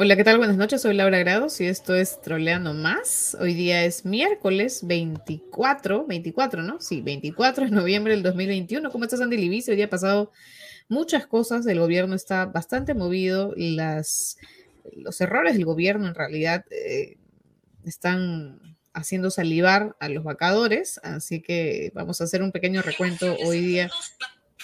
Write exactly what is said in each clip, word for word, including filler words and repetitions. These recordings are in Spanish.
Hola, ¿qué tal? Buenas noches, soy Laura Grados y esto es Troleando Más. Hoy día es miércoles veinticuatro, veinticuatro, ¿no? Sí, veinticuatro de noviembre del dos mil veintiuno. ¿Cómo estás, Andy Livise? Hoy día ha pasado muchas cosas, el gobierno está bastante movido, las, los errores del gobierno en realidad eh, están haciendo salivar a los vacadores, así que vamos a hacer un pequeño recuento hoy día.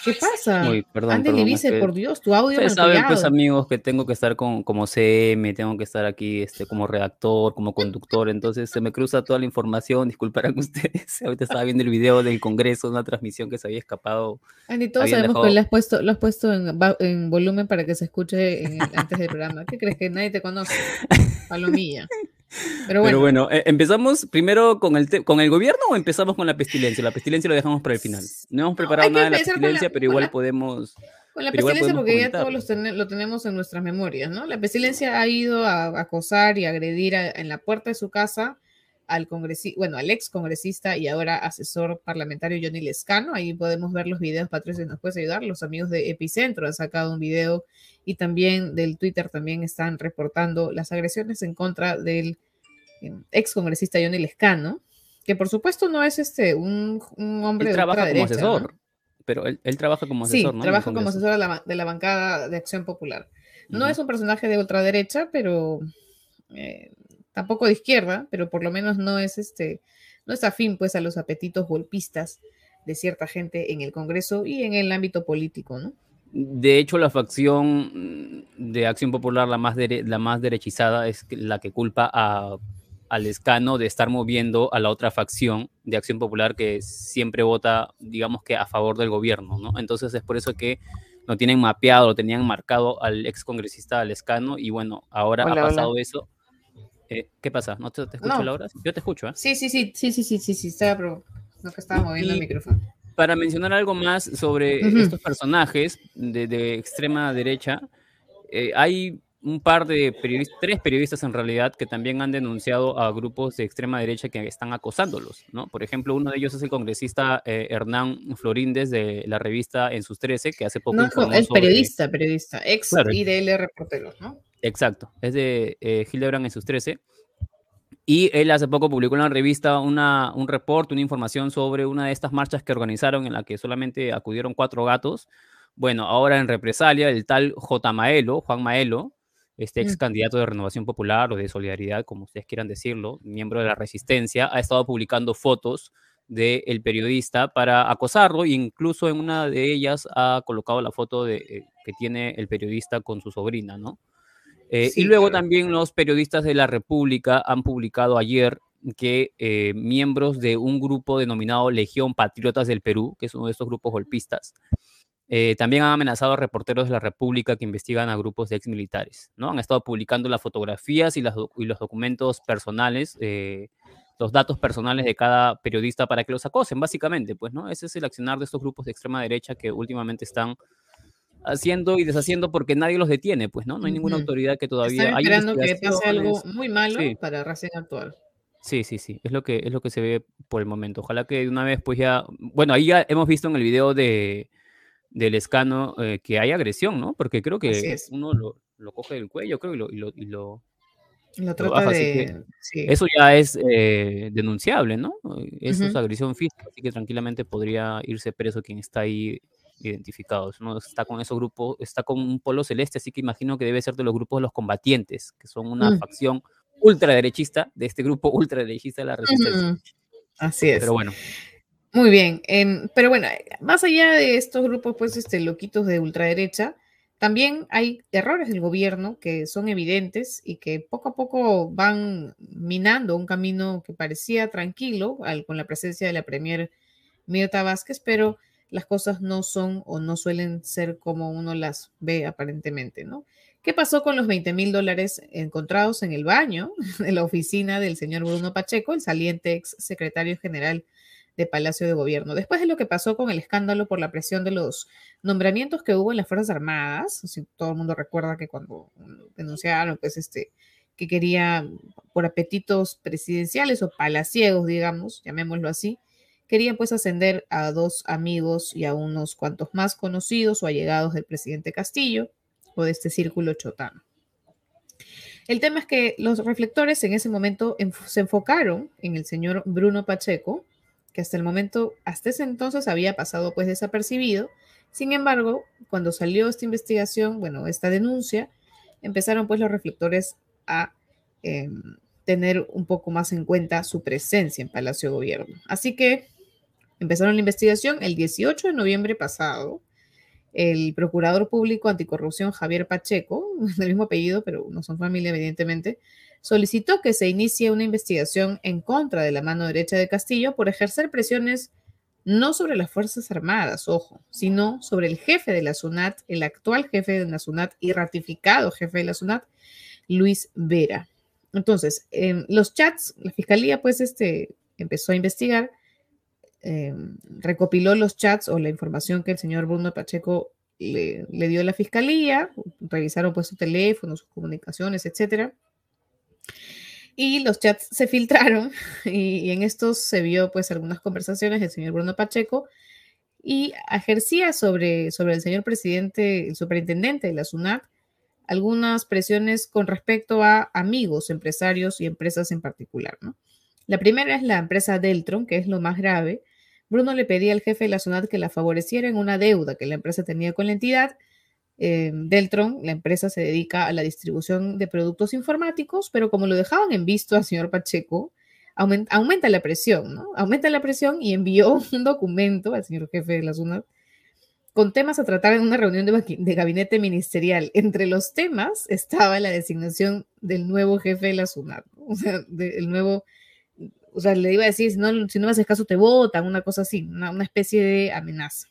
¿Qué pasa? Uy, perdón, Andy Livise, es que, por Dios, tu audio pues, saben, pues, amigos, que tengo que estar con, como C M, tengo que estar aquí este, como redactor, como conductor, entonces se me cruza toda la información, disculparán ustedes. Ahorita estaba viendo el video del Congreso, una transmisión que se había escapado. Andy, todos habían sabemos dejado... que lo has puesto, lo has puesto en, en volumen para que se escuche en, antes del programa. ¿Qué crees? Que nadie te conoce, palomilla. Pero bueno, Pero bueno eh, ¿empezamos primero con el, te- con el gobierno o empezamos con la pestilencia? La pestilencia lo dejamos para el final. No hemos preparado no, nada de la pestilencia, la, pero igual la, podemos... Con la pestilencia porque comentar. Ya todos los ten- lo tenemos en nuestras memorias, ¿no? La pestilencia ha ido a acosar y agredir a, en la puerta de su casa al congresi- bueno, al ex congresista y ahora asesor parlamentario Johnny Lescano. Ahí podemos ver los videos, Patricia, nos puedes ayudar. Los amigos de Epicentro han sacado un video y también del Twitter también están reportando las agresiones en contra del ex congresista Johnny Lescano, que por supuesto no es este un, un hombre él de ultraderecha. Trabaja como asesor, ¿no? Pero él, él trabaja como asesor, sí, ¿no? trabaja como asesor de la, de la bancada de Acción Popular. No uh-huh. es un personaje de ultraderecha, pero eh, tampoco de izquierda, pero por lo menos no es este, no es afín pues a los apetitos golpistas de cierta gente en el Congreso y en el ámbito político, ¿no? De hecho, la facción de Acción Popular, la más, dere- la más derechizada, es la que culpa a al Lescano de estar moviendo a la otra facción de Acción Popular que siempre vota, digamos que a favor del gobierno, ¿no? Entonces es por eso que lo tienen mapeado, lo tenían marcado al excongresista Lescano y bueno, ahora hola, ha pasado hola. eso. Eh, ¿Qué pasa? ¿No te, te escucho, no. Laura? Yo te escucho, ¿eh? Sí, sí, sí, sí, sí, sí, sí, sí, estaba, pero no que estaba moviendo y... el micrófono. Para mencionar algo más sobre uh-huh. estos personajes de, de extrema derecha, eh, hay un par de periodistas, tres periodistas en realidad, que también han denunciado a grupos de extrema derecha que están acosándolos, ¿no? Por ejemplo, uno de ellos es el congresista eh, Hernán Floríndez de la revista En Sus Trece, que hace poco... No, no, es periodista, sobre... periodista, ex claro. I D L reportero, ¿no? Exacto, es de eh, Hildebrand En Sus Trece. Y él hace poco publicó en la revista una, un reporte, una información sobre una de estas marchas que organizaron en la que solamente acudieron cuatro gatos. Bueno, ahora en represalia, el tal J. Maelo, Juan Maelo, este ex candidato de Renovación Popular o de Solidaridad, como ustedes quieran decirlo, miembro de la Resistencia, ha estado publicando fotos del periodista para acosarlo, e incluso en una de ellas ha colocado la foto de, eh, que tiene el periodista con su sobrina, ¿no? Eh, sí, y luego claro. también los periodistas de La República han publicado ayer que eh, miembros de un grupo denominado Legión Patriotas del Perú, que es uno de estos grupos golpistas, eh, también han amenazado a reporteros de La República que investigan a grupos de exmilitares, ¿no? Han estado publicando las fotografías y, las, y los documentos personales, eh, los datos personales de cada periodista para que los acosen, básicamente, pues, ¿no? Ese es el accionar de estos grupos de extrema derecha que últimamente están... haciendo y deshaciendo porque nadie los detiene, pues, ¿no? No hay ninguna mm. autoridad que todavía... Están esperando que pase algo muy malo sí. para recién actuar. Sí, sí, sí. Es lo que es lo que se ve por el momento. Ojalá que de una vez, pues, ya... Bueno, ahí ya hemos visto en el video de del Escano eh, que hay agresión, ¿no? Porque creo que uno lo, lo coge del cuello, creo, y lo... Y lo, y lo, lo trata lo baja, de... Sí. Eso ya es eh, denunciable, ¿no? Eso uh-huh. es agresión física, así que tranquilamente podría irse preso quien está ahí... identificados, ¿no? Está con esos grupos, está con un polo celeste, así que imagino que debe ser de los grupos de los combatientes, que son una mm. facción ultraderechista, de este grupo ultraderechista de la Resistencia. Mm. Así es. Pero bueno. Muy bien. Eh, pero bueno, más allá de estos grupos, pues, este, loquitos de ultraderecha, también hay errores del gobierno que son evidentes y que poco a poco van minando un camino que parecía tranquilo al, con la presencia de la premier Mirta Vázquez, pero las cosas no son o no suelen ser como uno las ve aparentemente, ¿no? ¿Qué pasó con los veinte mil dólares encontrados en el baño de la oficina del señor Bruno Pacheco, el saliente ex secretario general de Palacio de Gobierno. Después de lo que pasó con el escándalo por la presión de los nombramientos que hubo en las Fuerzas Armadas, si todo el mundo recuerda que cuando denunciaron pues este, que quería, por apetitos presidenciales o palaciegos, digamos, llamémoslo así, querían pues ascender a dos amigos y a unos cuantos más conocidos o allegados del presidente Castillo o de este círculo chotano. El tema es que los reflectores en ese momento enf- se enfocaron en el señor Bruno Pacheco, que hasta el momento, hasta ese entonces había pasado pues desapercibido. Sin embargo, cuando salió esta investigación, bueno, esta denuncia, empezaron pues los reflectores a eh, tener un poco más en cuenta su presencia en Palacio de Gobierno. Así que empezaron la investigación el dieciocho de noviembre pasado. El procurador público anticorrupción Javier Pacheco, del mismo apellido, pero no son familia evidentemente, solicitó que se inicie una investigación en contra de la mano derecha de Castillo por ejercer presiones no sobre las Fuerzas Armadas, ojo, sino sobre el jefe de la SUNAT, el actual jefe de la SUNAT y ratificado jefe de la SUNAT, Luis Vera. Entonces, eh, los chats, la fiscalía pues este, empezó a investigar, Eh, recopiló los chats o la información que el señor Bruno Pacheco le, le dio a la fiscalía, revisaron pues su teléfono, sus comunicaciones, etcétera, y los chats se filtraron y, y en estos se vio pues algunas conversaciones del señor Bruno Pacheco y ejercía sobre, sobre el señor presidente, el superintendente de la SUNAT, algunas presiones con respecto a amigos, empresarios y empresas en particular, ¿no? La primera es la empresa Deltron, que es lo más grave. Bruno le pedía al jefe de la SUNAT que la favoreciera en una deuda que la empresa tenía con la entidad. Eh, Deltron, la empresa, se dedica a la distribución de productos informáticos, pero como lo dejaban en visto al señor Pacheco, aumenta, aumenta la presión, ¿no? Aumenta la presión y envió un documento al señor jefe de la SUNAT con temas a tratar en una reunión de, de gabinete ministerial. Entre los temas estaba la designación del nuevo jefe de la SUNAT, ¿no? O sea, del nuevo... O sea, le iba a decir, si no, si no me haces caso te votan, una cosa así, una, una especie de amenaza.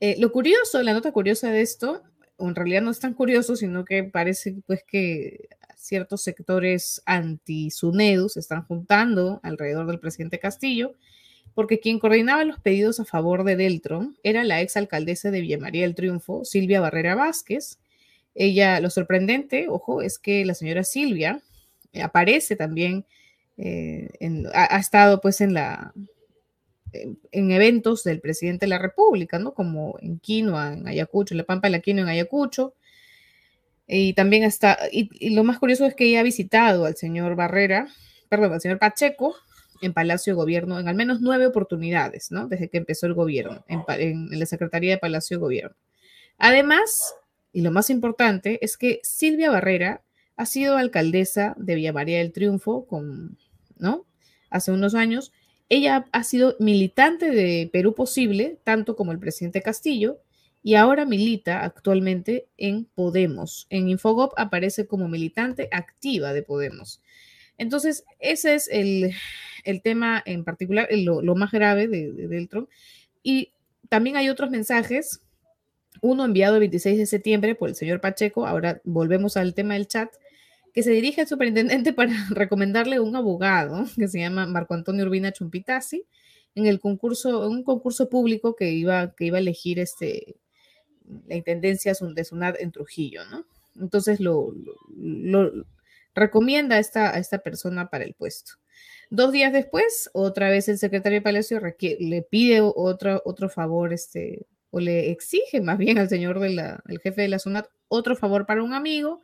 Eh, lo curioso, la nota curiosa de esto, en realidad no es tan curioso, sino que parece pues que ciertos sectores anti-Sunedu se están juntando alrededor del presidente Castillo, porque quien coordinaba los pedidos a favor de Deltron era la exalcaldesa de Villa María del Triunfo, Silvia Barrera Vázquez. Ella, lo sorprendente, ojo, es que la señora Silvia aparece también, Eh, en, ha, ha estado pues en la en, en eventos del presidente de la República, ¿no? Como en Quinoa, en Ayacucho, en la Pampa de la Quinoa, en Ayacucho, y también está, y, y lo más curioso es que ella ha visitado al señor Barrera, perdón, al señor Pacheco en Palacio de Gobierno en al menos nueve oportunidades, ¿no? Desde que empezó el gobierno, en, en, en la Secretaría de Palacio de Gobierno. Además, y lo más importante, es que Silvia Barrera ha sido alcaldesa de Villa María del Triunfo con... ¿no? Hace unos años, ella ha sido militante de Perú Posible, tanto como el presidente Castillo, y ahora milita actualmente en Podemos. En Infogob aparece como militante activa de Podemos. Entonces, ese es el, el tema en particular, lo, lo más grave de, de Deltron. Y también hay otros mensajes, uno enviado el veintiséis de septiembre por el señor Pacheco, ahora volvemos al tema del chat, que se dirige al superintendente para recomendarle un abogado que se llama Marco Antonio Urbina Chumpitazzi en el concurso, un concurso público que iba, que iba a elegir este, la intendencia de SUNAT en Trujillo, ¿no? Entonces lo, lo, lo recomienda a esta, a esta persona para el puesto. Dos días después, otra vez el secretario de Palacio requiere, le pide otro, otro favor, este, o le exige más bien al señor de la, el jefe de la SUNAT otro favor para un amigo,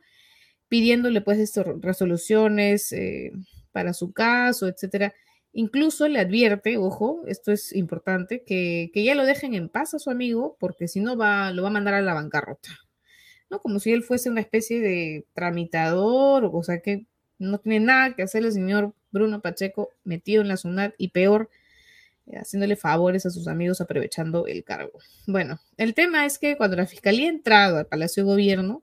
pidiéndole pues esto, resoluciones eh, para su caso, etcétera. Incluso le advierte, ojo, esto es importante, que, que ya lo dejen en paz a su amigo, porque si no va, lo va a mandar a la bancarrota, ¿no? Como si él fuese una especie de tramitador, o sea que no tiene nada que hacer el señor Bruno Pacheco metido en la SUNAT y peor, eh, haciéndole favores a sus amigos aprovechando el cargo. Bueno, el tema es que cuando la fiscalía ha entrado al Palacio de Gobierno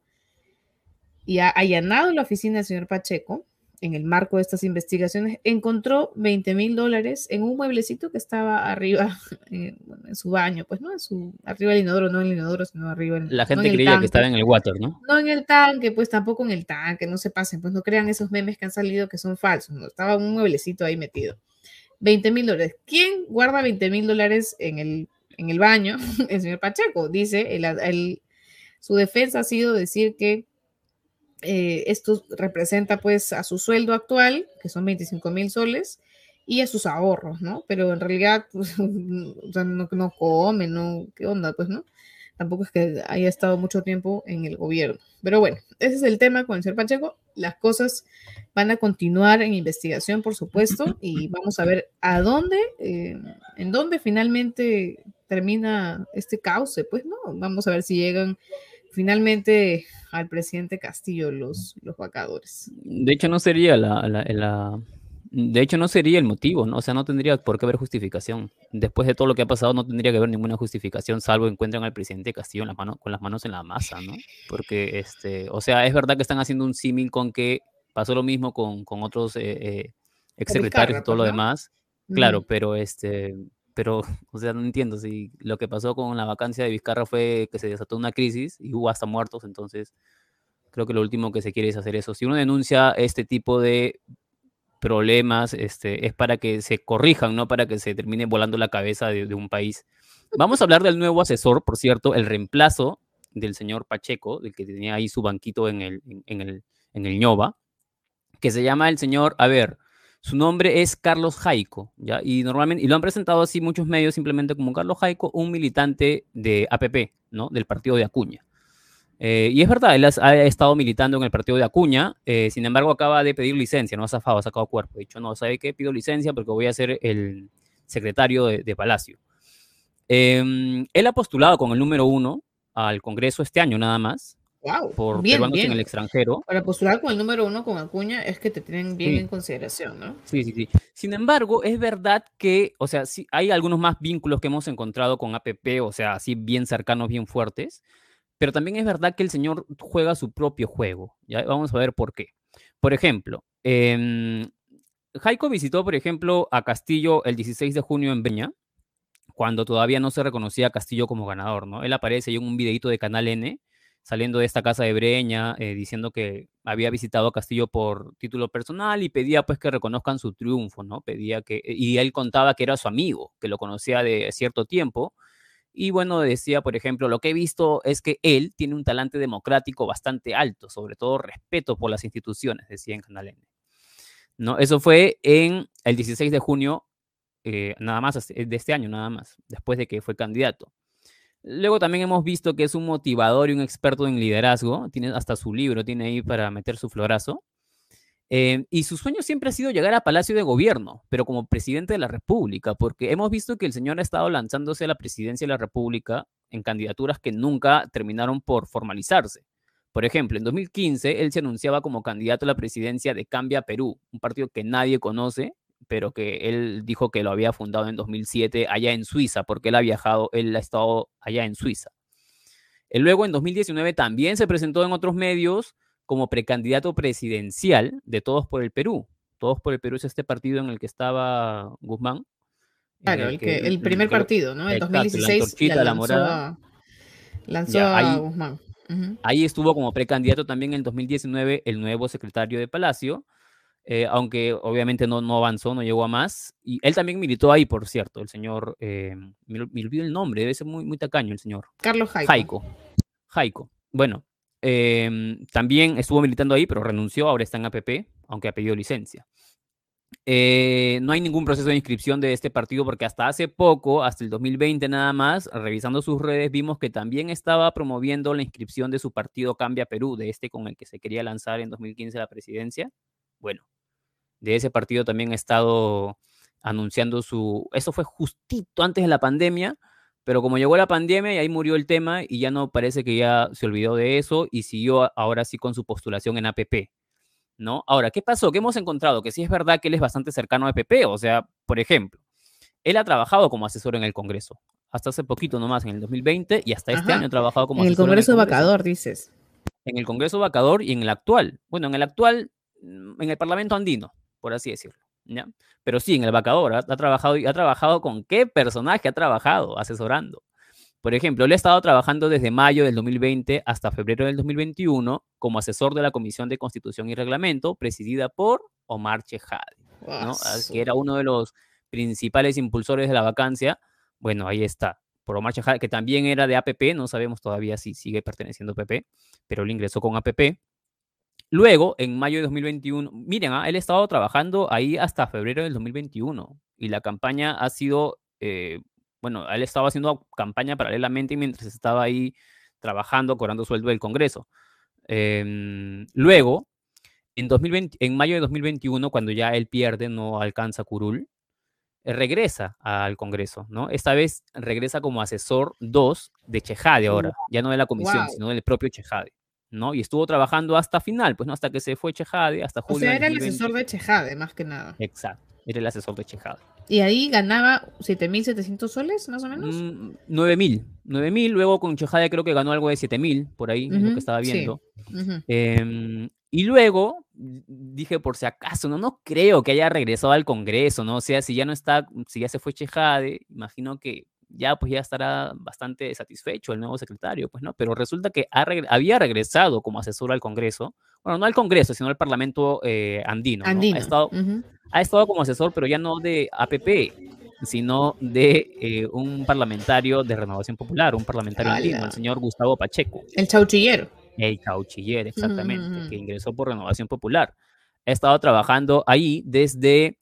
y ha allanado la oficina del señor Pacheco, en el marco de estas investigaciones, encontró veinte mil dólares en un mueblecito que estaba arriba, en, en su baño, pues no, en su, arriba del inodoro, no en el inodoro, sino arriba en, la gente no en el creía tanque, que estaba en el water, ¿no? No en el tanque, pues tampoco en el tanque, no se pasen, pues no crean esos memes que han salido que son falsos, no, estaba un mueblecito ahí metido. veinte mil dólares. ¿Quién guarda veinte mil dólares en el, en el baño? El señor Pacheco, dice, el, el, su defensa ha sido decir que eh, esto representa pues a su sueldo actual, que son veinticinco mil soles, y a sus ahorros, ¿no? Pero en realidad, pues, o sea, no, no come, no, ¿qué onda? Pues, ¿no? Tampoco es que haya estado mucho tiempo en el gobierno. Pero bueno, ese es el tema con el señor Pacheco. Las cosas van a continuar en investigación, por supuesto, y vamos a ver a dónde, eh, en dónde finalmente termina este cauce. Pues no, vamos a ver si llegan finalmente al presidente Castillo los, los vacadores. De hecho, no sería la... la, la... De hecho, no sería el motivo, ¿no? O sea, no tendría por qué haber justificación. Después de todo lo que ha pasado, no tendría que haber ninguna justificación, salvo encuentran al presidente Castillo en las manos, con las manos en la masa, ¿no? Porque, este, o sea, es verdad que están haciendo un símil con que pasó lo mismo con, con otros eh, eh, exsecretarios y todo lo demás. Claro, pero, este, pero, o sea, no entiendo si lo que pasó con la vacancia de Vizcarra fue que se desató una crisis y hubo hasta muertos, entonces creo que lo último que se quiere es hacer eso. Si uno denuncia este tipo de problemas, este, es para que se corrijan, no para que se termine volando la cabeza de, de un país. Vamos a hablar del nuevo asesor, por cierto, el reemplazo del señor Pacheco, del que tenía ahí su banquito en el, en el, en el Ñova, que se llama el señor, a ver, su nombre es Carlos Jaico, ¿ya? Y normalmente, y lo han presentado así muchos medios simplemente como Carlos Jaico, un militante de A P P, ¿no? Del partido de Acuña. Eh, y es verdad, él ha, ha estado militando en el partido de Acuña, eh, sin embargo acaba de pedir licencia, no ha zafado, ha sacado cuerpo. De hecho, no, ¿sabe qué? Pido licencia porque voy a ser el secretario de, de Palacio. Eh, él ha postulado con el número uno al Congreso este año nada más. Wow, por bien, peruanos bien. En el extranjero. Para postular con el número uno con Acuña es que te tienen bien sí. en consideración, ¿no? Sí, sí, sí. Sin embargo, es verdad que, o sea, sí, hay algunos más vínculos que hemos encontrado con A P P, o sea, así bien cercanos, bien fuertes. Pero también es verdad que el señor juega su propio juego. ¿Ya? Vamos a ver por qué. Por ejemplo, eh, Jaico visitó, por ejemplo, a Castillo el dieciséis de junio en Beña, cuando todavía no se reconocía a Castillo como ganador, ¿no? Él aparece en un videito de Canal N, saliendo de esta casa de Breña, eh, diciendo que había visitado a Castillo por título personal y pedía pues que reconozcan su triunfo, ¿no? Pedía que, y él contaba que era su amigo, que lo conocía de cierto tiempo. Y bueno, decía, por ejemplo, lo que he visto es que él tiene un talante democrático bastante alto, sobre todo respeto por las instituciones, decía en Canal N. ¿No? Eso fue en el dieciséis de junio, eh, nada más de este año, nada más, después de que fue candidato. Luego también hemos visto que es un motivador y un experto en liderazgo, tiene hasta su libro, tiene ahí para meter su florazo. Eh, y su sueño siempre ha sido llegar a Palacio de Gobierno, pero como presidente de la República, porque hemos visto que el señor ha estado lanzándose a la presidencia de la República en candidaturas que nunca terminaron por formalizarse. Por ejemplo, en dos mil quince él se anunciaba como candidato a la presidencia de Cambia Perú, un partido que nadie conoce, pero que él dijo que lo había fundado en dos mil siete allá en Suiza, porque él ha viajado, él ha estado allá en Suiza. Eh, luego en dos mil diecinueve también se presentó en otros medios como precandidato presidencial de Todos por el Perú. Todos por el Perú es este partido en el que estaba Guzmán. Claro, el, que, que, el primer que, partido, ¿no? En dos mil dieciséis la, la lanzó, morada. lanzó ya, ahí, a Guzmán. Uh-huh. Ahí estuvo como precandidato también en dos mil diecinueve el nuevo secretario de Palacio, eh, aunque obviamente no, no avanzó, no llegó a más. Y él también militó ahí, por cierto, el señor... Eh, me, me olvidé el nombre, debe ser muy, muy tacaño el señor. Carlos Jaico. Jaico. Jaico. Bueno. Eh, también estuvo militando ahí, pero renunció, ahora está en A P P, aunque ha pedido licencia. Eh, no hay ningún proceso de inscripción de este partido porque hasta hace poco, hasta el dos mil veinte nada más, revisando sus redes, vimos que también estaba promoviendo la inscripción de su partido Cambia Perú, de este con el que se quería lanzar en dos mil quince la presidencia. Bueno, de ese partido también ha estado anunciando su... Eso fue justito antes de la pandemia, pero como llegó la pandemia y ahí murió el tema y ya no parece que ya se olvidó de eso y siguió ahora sí con su postulación en A P P, ¿no? Ahora, ¿qué pasó? ¿Qué hemos encontrado? Que sí es verdad que él es bastante cercano a A P P, o sea, por ejemplo, él ha trabajado como asesor en el Congreso, hasta hace poquito nomás, en el dos mil veinte, y hasta este Ajá. año ha trabajado como en asesor el Congreso en el Congreso. Vacador, dices. En el Congreso Vacador y en el actual, bueno, en el actual, en el Parlamento Andino, por así decirlo. ¿Ya? Pero sí, en el Vacador ha, ha trabajado y ha trabajado con qué personaje ha trabajado asesorando. Por ejemplo, él ha estado trabajando desde mayo del dos mil veinte hasta febrero del dos mil veintiuno como asesor de la Comisión de Constitución y Reglamento presidida por Omar Chehade, ¿no? Que era uno de los principales impulsores de la vacancia, bueno, ahí está, por Omar Chehade, que también era de A P P, no sabemos todavía si sigue perteneciendo a A P P, pero él ingresó con A P P. Luego, en mayo de dos mil veintiuno, miren, ¿ah? él ha estado trabajando ahí hasta febrero del dos mil veintiuno, y la campaña ha sido, eh, bueno, él estaba haciendo campaña paralelamente mientras estaba ahí trabajando, cobrando sueldo del Congreso. Eh, luego, en, dos mil veinte, en mayo de dos mil veintiuno, cuando ya él pierde, no alcanza curul, regresa al Congreso, ¿no? Esta vez regresa como asesor dos de Chehade ahora, ya no de la comisión, wow. sino del propio Chehade, ¿no? Y estuvo trabajando hasta final, pues, ¿no? Hasta que se fue Chehade, hasta julio. O sea, era el asesor de Chehade, más que nada. Exacto, era el asesor de Chehade. Y ahí ganaba siete mil setecientos soles, más o menos. Mm, nueve mil, nueve mil, luego con Chehade creo que ganó algo de siete mil, por ahí, uh-huh, es lo que estaba viendo. Sí. Uh-huh. Eh, Y luego, dije, por si acaso, no, no creo que haya regresado al Congreso, ¿no? O sea, si ya no está, si ya se fue Chehade, imagino que ya, pues, ya estará bastante satisfecho el nuevo secretario, pues, ¿no? Pero resulta que ha reg- había regresado como asesor al Congreso, bueno, no al Congreso, sino al Parlamento eh, andino, ¿no? Andino. Ha estado, uh-huh. ha estado como asesor, pero ya no de A P P, sino de eh, un parlamentario de Renovación Popular, un parlamentario Hola. andino, el señor Gustavo Pacheco. El chauchillero. El Cauchiller, exactamente, uh-huh. que ingresó por Renovación Popular. Ha estado trabajando ahí desde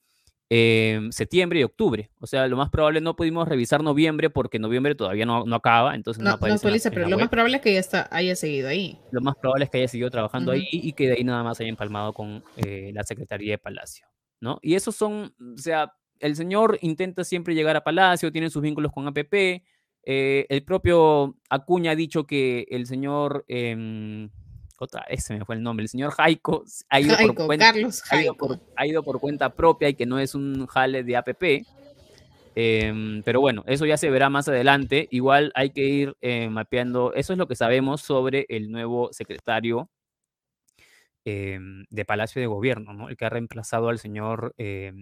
eh, septiembre y octubre. O sea, lo más probable, no pudimos revisar noviembre porque noviembre todavía no, no acaba, entonces no, no aparece. No actualiza, pero lo web. más probable es que ya está, haya seguido ahí. Lo más probable es que haya seguido trabajando uh-huh. ahí y que de ahí nada más haya empalmado con eh, la Secretaría de Palacio, ¿no? Y esos son, o sea, el señor intenta siempre llegar a Palacio, tiene sus vínculos con A P P. Eh, el propio Acuña ha dicho que el señor, eh, otra vez se me fue el nombre, el señor Jaico ha ido, Jaico, por, cuenta, Carlos Jaico. Ha ido, por, ha ido por cuenta propia y que no es un jale de A P P. Eh, pero bueno, eso ya se verá más adelante. Igual hay que ir eh, mapeando. Eso es lo que sabemos sobre el nuevo secretario eh, de Palacio de Gobierno, ¿no? El que ha reemplazado al señor... Eh,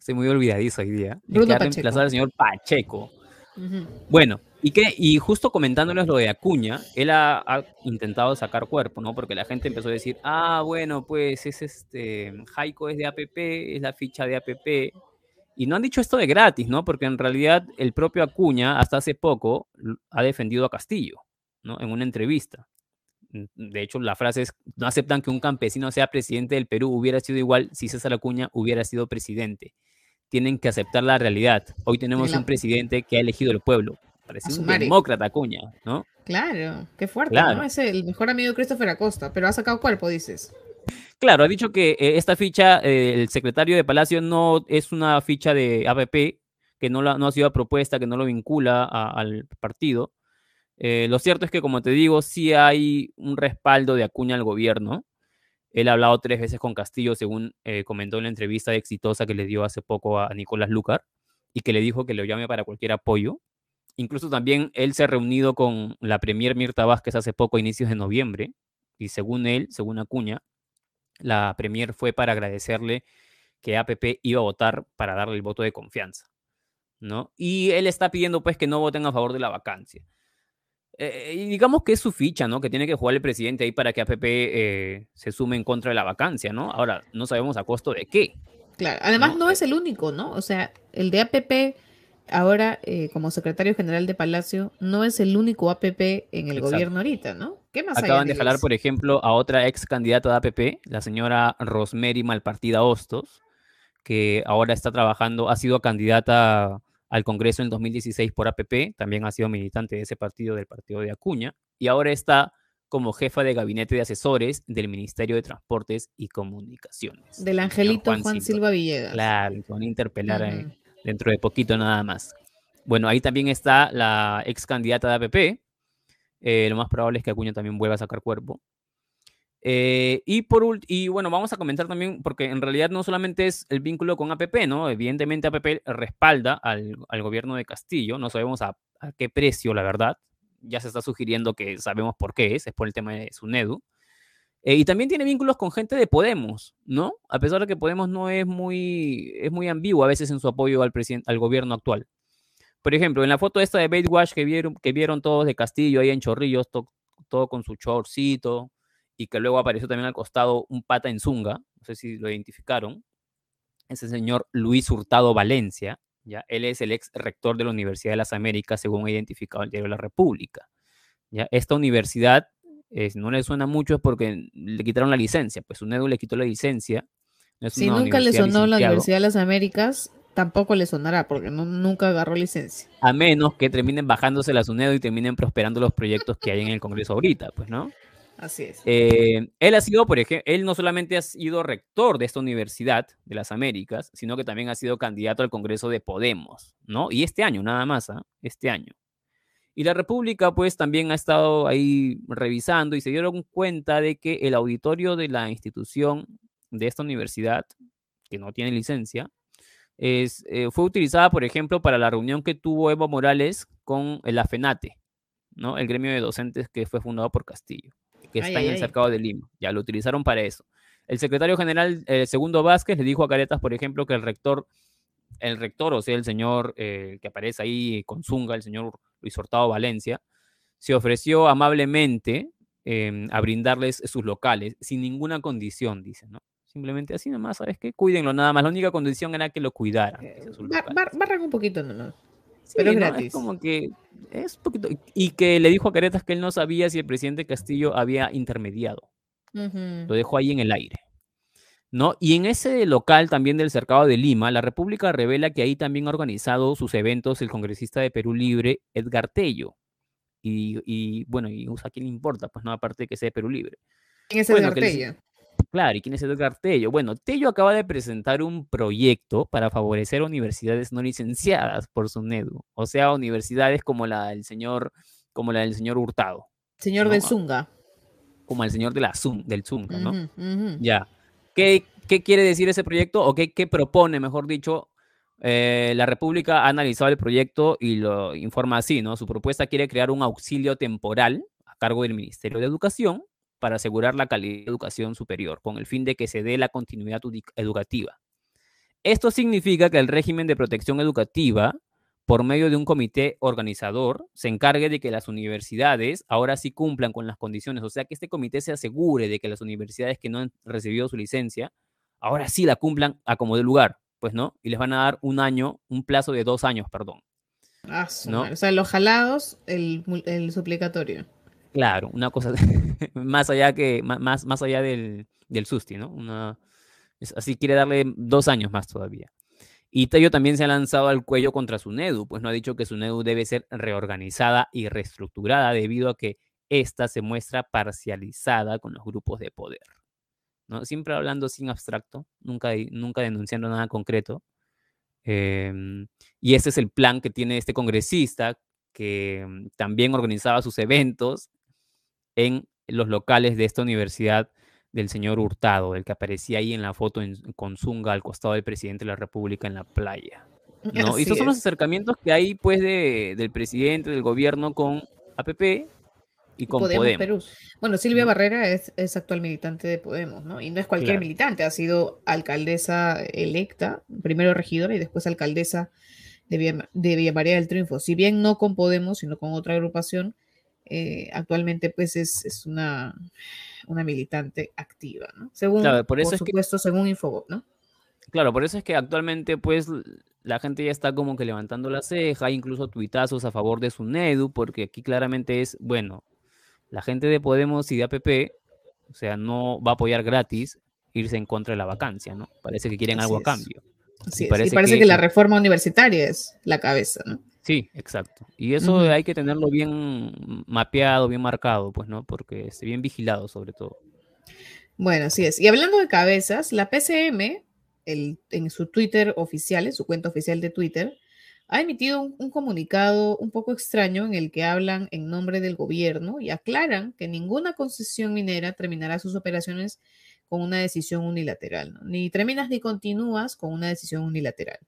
Estoy muy olvidadizo hoy día. Bruno Pacheco. Al señor Pacheco. Uh-huh. Bueno, y, que, y justo comentándoles lo de Acuña, él ha, ha intentado sacar cuerpo, ¿no? Porque la gente empezó a decir, ah, bueno, pues es este, Jaico es de A P P, es la ficha de A P P. Y no han dicho esto de gratis, ¿no? Porque en realidad el propio Acuña, hasta hace poco, ha defendido a Castillo, ¿no? En una entrevista. De hecho, la frase es, no aceptan que un campesino sea presidente del Perú, hubiera sido igual si César Acuña hubiera sido presidente. Tienen que aceptar la realidad. Hoy tenemos claro. un presidente que ha elegido el pueblo. Parece un demócrata Acuña, ¿no? Claro, qué fuerte, claro. ¿no? Es el mejor amigo de Christopher Acosta, pero ha sacado cuerpo, dices. Claro, ha dicho que eh, esta ficha, eh, el secretario de Palacio, no es una ficha de A P P, que no, la, no ha sido propuesta, que no lo vincula a, al partido. Eh, lo cierto es que, como te digo, sí hay un respaldo de Acuña al gobierno. Él ha hablado tres veces con Castillo, según eh, comentó en la entrevista exitosa que le dio hace poco a Nicolás Lucar, y que le dijo que lo llame para cualquier apoyo. Incluso también él se ha reunido con la premier Mirta Vázquez hace poco, a inicios de noviembre, y según él, según Acuña, la premier fue para agradecerle que A P P iba a votar para darle el voto de confianza, ¿no? Y él está pidiendo, pues, que no voten a favor de la vacancia. Eh, digamos que es su ficha, ¿no? Que tiene que jugar el presidente ahí para que A P P eh, se sume en contra de la vacancia, ¿no? Ahora, no sabemos a costo de qué. Claro, además no, no es el único, ¿no? O sea, el de A P P ahora eh, como secretario general de Palacio no es el único A P P en el Exacto. gobierno ahorita, ¿no? ¿Qué más Acaban hay de jalar, por ejemplo, a otra ex candidata de A P P, la señora Rosemary Malpartida Hostos, que ahora está trabajando, ha sido candidata al Congreso en dos mil dieciséis por A P P, también ha sido militante de ese partido, del partido de Acuña, y ahora está como jefa de gabinete de asesores del Ministerio de Transportes y Comunicaciones. Del angelito Juan, Juan Silva, Silva Villegas. Claro, que van a interpelar uh-huh. eh, dentro de poquito nada más. Bueno, ahí también está la ex candidata de A P P, eh, lo más probable es que Acuña también vuelva a sacar cuerpo. Eh, y por ult- y bueno, vamos a comentar también, porque en realidad no solamente es el vínculo con A P P, ¿no? Evidentemente A P P respalda al, al gobierno de Castillo, no sabemos a, a qué precio, la verdad. Ya se está sugiriendo que sabemos por qué es, es por el tema de Sunedu. Eh, y también tiene vínculos con gente de Podemos, ¿no? A pesar de que Podemos no es muy, es muy ambiguo a veces en su apoyo al, president- al gobierno actual. Por ejemplo, en la foto esta de Baitwash que vieron, que vieron todos de Castillo ahí en Chorrillos, to- todo con su chorcito, y que luego apareció también al costado un pata en zunga, no sé si lo identificaron, es el señor Luis Hurtado Valencia, ¿ya? Él es el ex rector de la Universidad de las Américas, según ha identificado el diario La República, ¿ya? Esta universidad eh, no le suena mucho, es porque le quitaron la licencia, pues Sunedu le quitó la licencia. No, si nunca le sonó la Universidad de las Américas, tampoco le sonará, porque no, nunca agarró licencia. A menos que terminen bajándose la Sunedu y terminen prosperando los proyectos que hay en el Congreso ahorita, pues, ¿no? Así es. Eh, él ha sido, por ejemplo, él no solamente ha sido rector de esta Universidad de las Américas, sino que también ha sido candidato al Congreso de Podemos, ¿no? Y este año, nada más, ¿eh? Este año. Y La República, pues, también ha estado ahí revisando y se dieron cuenta de que el auditorio de la institución de esta universidad, que no tiene licencia, es, eh, fue utilizada, por ejemplo, para la reunión que tuvo Evo Morales con la FENATE, ¿no? El gremio de docentes que fue fundado por Castillo, que ay, está ay, en el cercado de Lima. Ya lo utilizaron para eso. El secretario general, eh, Segundo Vázquez, le dijo a Caretas, por ejemplo, que el rector, el rector, o sea, el señor eh, que aparece ahí con Zunga, el señor Luis Hurtado Valencia, se ofreció amablemente eh, a brindarles sus locales sin ninguna condición, dice, ¿no? Simplemente así nomás, ¿sabes qué? Cuídenlo nada más. La única condición era que lo cuidaran. Eh, bar, bar, barran un poquito, no, no. Sí, pero es no, gratis. Es como que es poquito. Y que le dijo a Caretas que él no sabía si el presidente Castillo había intermediado. Uh-huh. Lo dejó ahí en el aire, ¿no? Y en ese local también del cercado de Lima, La República revela que ahí también ha organizado sus eventos el congresista de Perú Libre, Edgar Tello. Y, y bueno, y usa a quién le importa, pues no, aparte de que sea de Perú Libre. ¿Quién es bueno, Edgar Tello? Claro, ¿y quién es Edgar Tello? Bueno, Tello acaba de presentar un proyecto para favorecer universidades no licenciadas por Sunedu, o sea, universidades como la del señor, como la del señor Hurtado. Señor ¿no? de Zunga. Como el señor de la Zun, del Zunga, ¿no? Uh-huh, uh-huh. Ya. ¿Qué, ¿Qué quiere decir ese proyecto? ¿O qué, qué propone, mejor dicho? Eh, la República ha analizado el proyecto y lo informa así, ¿no? Su propuesta quiere crear un auxilio temporal a cargo del Ministerio de Educación para asegurar la calidad de educación superior, con el fin de que se dé la continuidad educativa. Esto significa que el régimen de protección educativa, por medio de un comité organizador, se encargue de que las universidades ahora sí cumplan con las condiciones, o sea, que este comité se asegure de que las universidades que no han recibido su licencia, ahora sí la cumplan a como de lugar, pues, ¿no? Y les van a dar un año, un plazo de dos años, perdón. Ah, ¿no? O sea, los jalados, el, el suplicatorio. Claro, una cosa más allá que más, más allá del, del susti, ¿no? Una, así quiere darle dos años más todavía. Y Tello también se ha lanzado al cuello contra Sunedu, pues no ha dicho que Sunedu debe ser reorganizada y reestructurada debido a que ésta se muestra parcializada con los grupos de poder, ¿no? Siempre hablando sin abstracto, nunca, nunca denunciando nada concreto. Eh, y ese es el plan que tiene este congresista, que también organizaba sus eventos en los locales de esta universidad del señor Hurtado, el que aparecía ahí en la foto en, con Zunga al costado del presidente de la República en la playa, ¿no? Así y esos es. Son los acercamientos que hay, pues, de, del presidente, del gobierno con A P P y con Podemos. Podemos. Perú. Bueno, Silvia Barrera es, es actual militante de Podemos, ¿no? Y no es cualquier claro. militante, ha sido alcaldesa electa, primero regidora y después alcaldesa de Villa, de Villa María del Triunfo. Si bien no con Podemos, sino con otra agrupación, Eh, actualmente pues es, es una, una militante activa, ¿no? Según, claro, por eso por es supuesto, que, según Infogob, ¿no? Claro, por eso es que actualmente pues la gente ya está como que levantando la ceja, hay incluso tuitazos a favor de Sunedu, porque aquí claramente es, bueno, la gente de Podemos y de A P P, o sea, no va a apoyar gratis irse en contra de la vacancia, ¿no? Parece que quieren Así algo es. a cambio. Así y es. parece, y parece que, que la reforma universitaria es la cabeza, ¿no? Sí, exacto. Y eso uh-huh. hay que tenerlo bien mapeado, bien marcado, pues, ¿no? Porque esté bien vigilado, sobre todo. Bueno, así es. Y hablando de cabezas, la P C M, el, en su Twitter oficial, en su cuenta oficial de Twitter, ha emitido un, un comunicado un poco extraño en el que hablan en nombre del gobierno y aclaran que ninguna concesión minera terminará sus operaciones con una decisión unilateral, ¿no? Ni terminas ni continúas con una decisión unilateral.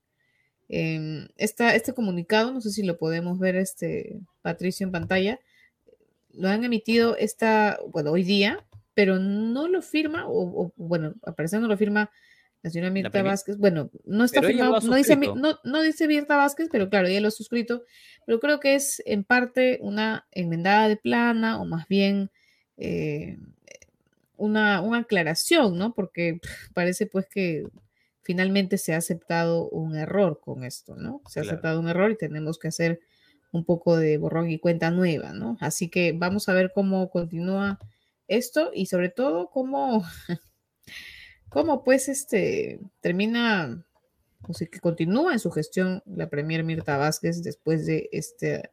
Eh, esta, este comunicado, no sé si lo podemos ver, este Patricio, en pantalla, lo han emitido esta, bueno, hoy día, pero no lo firma, o, o bueno, al parecer no lo firma la señora Mirta Vázquez, bueno, no está firmado, no dice, no, no dice Mirta Vázquez, pero claro, ella lo ha suscrito, pero creo que es en parte una enmendada de plana, o más bien eh, una, una aclaración, ¿no? Porque pff, parece pues que finalmente se ha aceptado un error con esto, ¿no? Se ha claro. aceptado un error y tenemos que hacer un poco de borrón y cuenta nueva, ¿no? Así que vamos a ver cómo continúa esto y sobre todo cómo, cómo pues este termina, o sea, que continúa en su gestión la premier Mirta Vázquez después de este,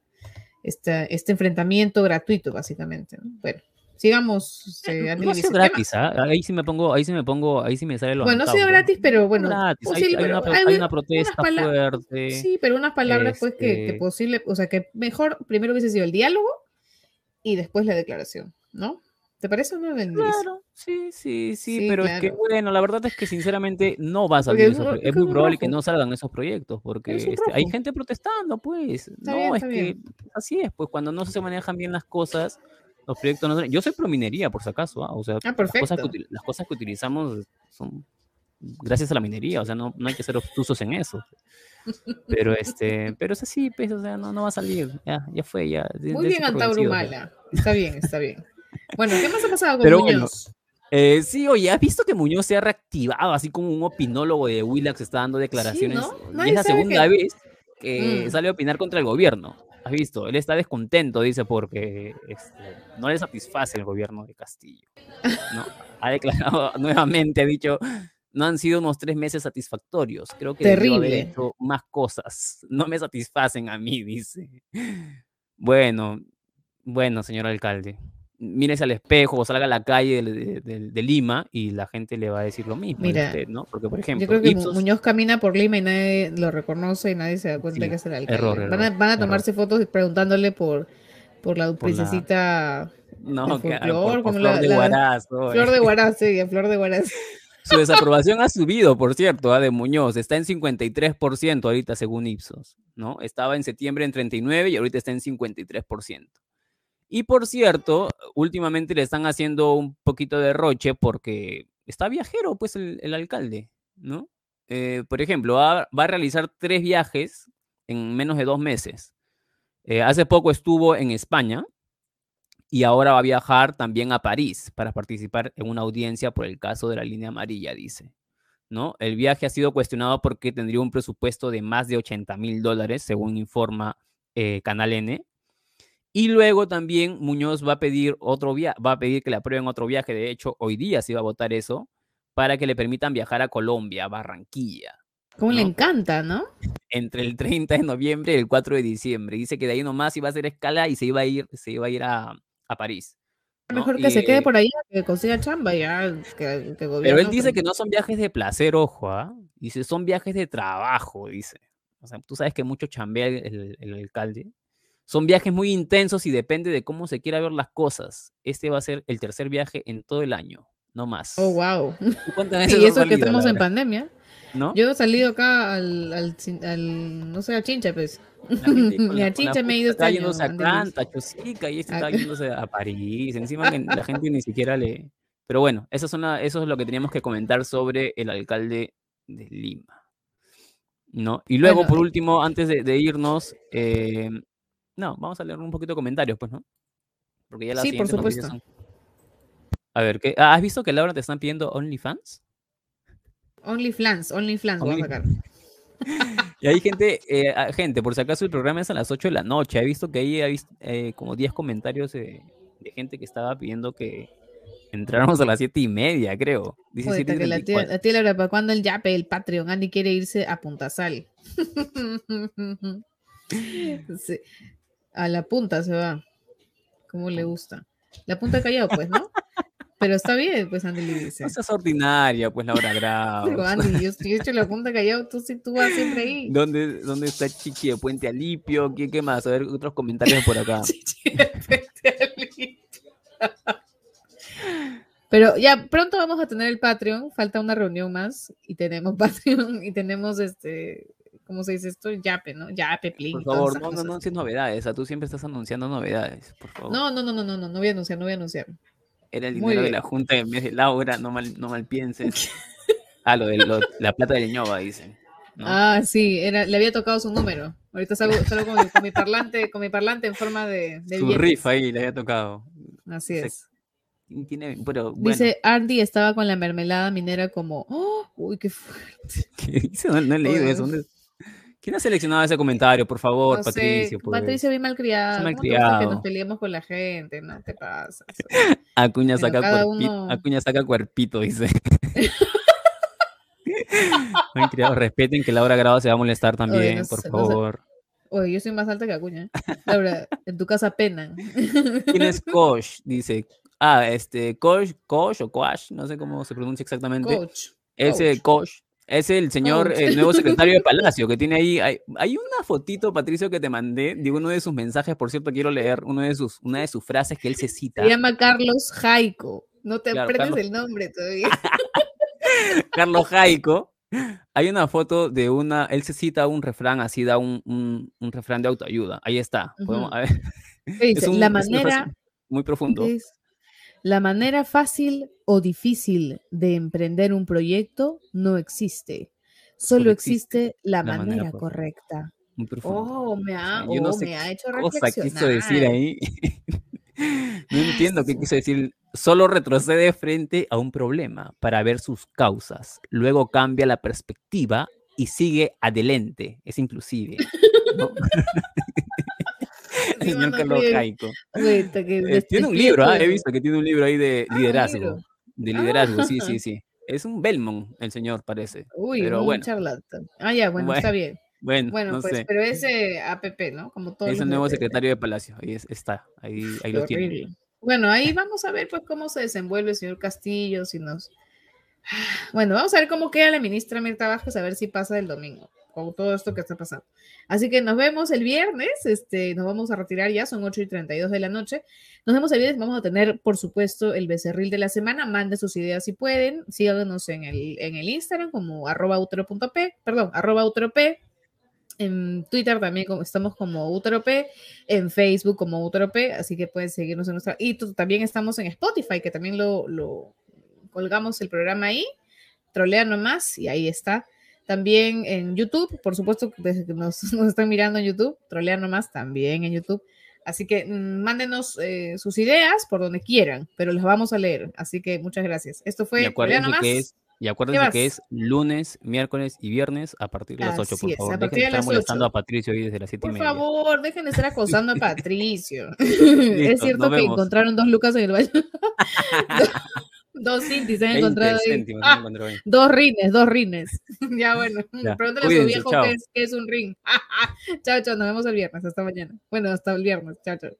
este, este enfrentamiento gratuito, básicamente, ¿no? Bueno. Sigamos. Eh, no ha sido gratis, ¿ah? Ahí sí me pongo, ahí sí me pongo, ahí sí me sale lo bueno, no ha sido gratis, pero bueno. Gratis. Posible, hay, hay, pero, una, hay, hay una protesta fuerte. Sí, pero unas palabras este... pues que, que posible, o sea que mejor primero hubiese sido el diálogo y después la declaración, ¿no? ¿Te parece o no? Claro, sí, sí, sí, sí pero claro. Es que bueno, la verdad es que sinceramente no va a salir eso. Es, es muy probable rojo. que no salgan esos proyectos porque es este, hay gente protestando, pues. Está no, bien, es que bien. así es, pues cuando no se manejan bien las cosas. Los proyectos no... Yo soy prominería, por si acaso, ¿ah? O sea, ah, las, cosas que, las cosas que utilizamos son gracias a la minería, o sea, no, no hay que ser obtusos en eso. Pero este, pero es así, pues, o sea, no, no va a salir, ya, ya fue, ya. Muy ya bien, Antauro Mala. Está bien, está bien. Bueno, ¿qué más ha pasado con pero Muñoz? Bueno, eh, sí, oye, ¿has visto que Muñoz se ha reactivado, así como un opinólogo de Willax está dando declaraciones? Sí, ¿no? Y es la segunda que... vez que mm. sale a opinar contra el gobierno. Has visto, él está descontento, dice, porque este, no le satisface el gobierno de Castillo, ¿no? Ha declarado nuevamente, ha dicho, no han sido unos tres meses satisfactorios, creo que debió haber hecho más cosas, no me satisfacen a mí, dice. Bueno, bueno, señor alcalde, mírese al espejo o salga a la calle de, de, de Lima y la gente le va a decir lo mismo. Mira, usted, ¿no? Porque, por ejemplo, yo creo que Ipsos... Muñoz camina por Lima y nadie lo reconoce y nadie se da cuenta sí, que es el alcalde. Error, error, van, a, van a tomarse error. fotos preguntándole por, por la princesita no, de folclor, por, por Flor, la, de Guaraz, la... Flor de Guaraz. Sí, Flor de Guaraz. Su desaprobación ha subido, por cierto, ¿eh? De Muñoz. Está en cincuenta y tres por ciento ahorita, según Ipsos, ¿no? Estaba en septiembre en treinta y nueve por ciento y ahorita está en cincuenta y tres por ciento. Y por cierto, últimamente le están haciendo un poquito de roche porque está viajero, pues, el, el alcalde, ¿no? Eh, por ejemplo, va, va a realizar tres viajes en menos de dos meses. Eh, hace poco estuvo en España y ahora va a viajar también a París para participar en una audiencia por el caso de la línea amarilla, dice, ¿no? El viaje ha sido cuestionado porque tendría un presupuesto de más de ochenta mil dólares, según informa eh, Canal N. Y luego también Muñoz va a pedir otro via- va a pedir que le aprueben otro viaje. De hecho, hoy día se iba a votar eso para que le permitan viajar a Colombia, a Barranquilla. Como ¿no? Le encanta, ¿no? Entre el treinta de noviembre y el cuatro de diciembre. Dice que de ahí nomás iba a hacer escala y se iba a ir, se iba a, ir a, a París. ¿No? Mejor que y, se quede por ahí, que consiga chamba ya. Que, que gobierno, pero él dice que no son viajes de placer, ojo, ¿ah? ¿eh? Dice, son viajes de trabajo, dice. O sea, tú sabes que mucho chambea el, el, el alcalde. Son viajes muy intensos y depende de cómo se quiera ver las cosas. Este va a ser el tercer viaje en todo el año, no más. Oh, wow. Y eso que estamos en pandemia. ¿No? Yo he salido acá al, al, al no sé, a Chincha, pues. Ni a Chincha me he ido este año. Está yéndose a Canta, Chosica, y este está yéndose a París. Encima que la gente ni siquiera le... Pero bueno, eso, son la, eso es lo que teníamos que comentar sobre el alcalde de Lima, ¿no? Y luego, bueno, por último, antes de, de irnos... Eh, No, vamos a leer un poquito de comentarios, pues, ¿no? Porque ya las sí, por supuesto. Son... A ver, ¿qué? ¿Has visto que Laura te están pidiendo OnlyFans? OnlyFans, OnlyFans, voy a sacar. Y hay gente, eh, gente, por si acaso el programa es a las ocho de la noche. He visto que ahí hay eh, como diez comentarios eh, de gente que estaba pidiendo que entráramos a las siete y media, creo. diecisiete, Oye, a ti, Laura, ¿para cuándo el yape, el Patreon? Andy quiere irse a Puntasal. Sí. A la punta se va. Como le gusta. La punta Callao, pues, ¿no? Pero está bien, pues, Andy Livise. No seas ordinaria, pues, Laura Grados. Pero, Andy, yo, yo he hecho la punta Callao, tú sí, tú vas siempre ahí. ¿Dónde, dónde está Chichi de Puente Alipio? ¿Qué, qué más? A ver, otros comentarios por acá. Chichi de Puente Alipio. Pero ya pronto vamos a tener el Patreon. Falta una reunión más. Y tenemos Patreon y tenemos este... ¿Cómo se dice esto? Yape, ¿no? Yape, plin. Por favor, no, no anuncies novedades. O sea, tú siempre estás anunciando novedades, por favor. No, no, no, no, no, no, no voy a anunciar, no voy a anunciar. Era el dinero de la Junta en vez de Laura, no mal, no mal pienses. Ah, lo de lo, la plata de Ñova, dicen, ¿no? Ah, sí, era, le había tocado su número. Ahorita salgo, salgo con, mi, con mi parlante, con mi parlante en forma de, de su rifa ahí, le había tocado. Así es. Se, tiene, pero, bueno. Dice, Andy estaba con la mermelada minera como... ¡Oh! Uy, qué fuerte. ¿Qué dice? No, no he leído eso. ¿Dónde? ¿Quién ha seleccionado ese comentario? Por favor, no sé, Patricio. Por... Patricio, bien malcriado. malcriado. Que nos peleemos con la gente, no te pasa. Acuña saca, cuerpito, uno... Acuña saca cuerpito, dice. Malcriado, respeten que Laura Grados se va a molestar también, oye, no sé, por favor. No sé. Oye, yo soy más alta que Acuña. Laura, en tu casa penan. ¿Quién es Koch? Dice. Ah, este, Koch, Koch o Koch, no sé cómo se pronuncia exactamente. Koch. Ese Koch. Es el señor, el nuevo secretario de Palacio, que tiene ahí, hay, hay una fotito, Patricio, que te mandé, de uno de sus mensajes, por cierto, quiero leer uno de sus, una de sus frases que él se cita. Se llama Carlos Jaico, no te claro, aprendes Carlos... el nombre todavía. Carlos Jaico, hay una foto de una, él se cita un refrán, así da un, un, un refrán de autoayuda, ahí está. Podemos, uh-huh. A ver. Dice, es un, la manera... muy profundo. Es... La manera fácil o difícil de emprender un proyecto no existe. Solo, Solo existe, existe la, la manera, manera correcta. Muy profundo. Oh, me ha, o sea, oh, no sé me ha hecho reflexionar. ¿Qué quiso decir ahí? No entiendo qué quiso decir. Solo retrocede frente a un problema para ver sus causas. Luego cambia la perspectiva y sigue adelante. Es inclusive. ¿No? El señor Carlos Jaico. Tiene un libro, ¿ah? He visto que tiene un libro ahí de liderazgo. De liderazgo, sí, sí, sí. Es un Belmont, el señor, parece. Uy, pero bueno. Charlatán. Ah, ya, bueno, bueno, está bien. Bueno, bueno no pues, sé. Pero ese A P P, ¿no? Como todo. Es el nuevo secretario de Palacio, ahí es, está, ahí, ahí lo tiene. Bueno, ahí vamos a ver pues cómo se desenvuelve el señor Castillo, si nos... Bueno, vamos a ver cómo queda la ministra Mirta Vázquez, a ver si pasa el domingo. Con todo esto que está pasando. Así que nos vemos el viernes, este, nos vamos a retirar ya, son ocho y treinta y dos de la noche. Nos vemos el viernes, vamos a tener, por supuesto, el becerril de la semana. Manden sus ideas si pueden, síganos en el, en el Instagram como arroba útero.p, perdón, arroba útero.p. En Twitter también estamos como útero punto p, en Facebook como útero punto p, así que pueden seguirnos en nuestra... Y también estamos en Spotify, que también lo, lo colgamos el programa ahí, trolea nomás y ahí está. También en YouTube, por supuesto, desde que nos, nos están mirando en YouTube, trolear nomás también en YouTube. Así que mmm, mándenos eh, sus ideas por donde quieran, pero las vamos a leer. Así que muchas gracias. Esto fue Trolear Nomás. Es, y acuérdense que es lunes, miércoles y viernes a partir de las ocho, por favor. Dejen de estar molestando a Patricio hoy desde las siete y media. Por favor, dejen de estar acosando a Patricio. Listo, es cierto que vemos. Encontraron dos lucas en el baño. Dos cintis han encontrado ahí. Ah, ahí. Dos rines, dos rines. Ya bueno, ya. Pregúntale a su viejo qué es, qué es un ring. Chao, chao, nos vemos el viernes, hasta mañana. Bueno, hasta el viernes, chao, chao.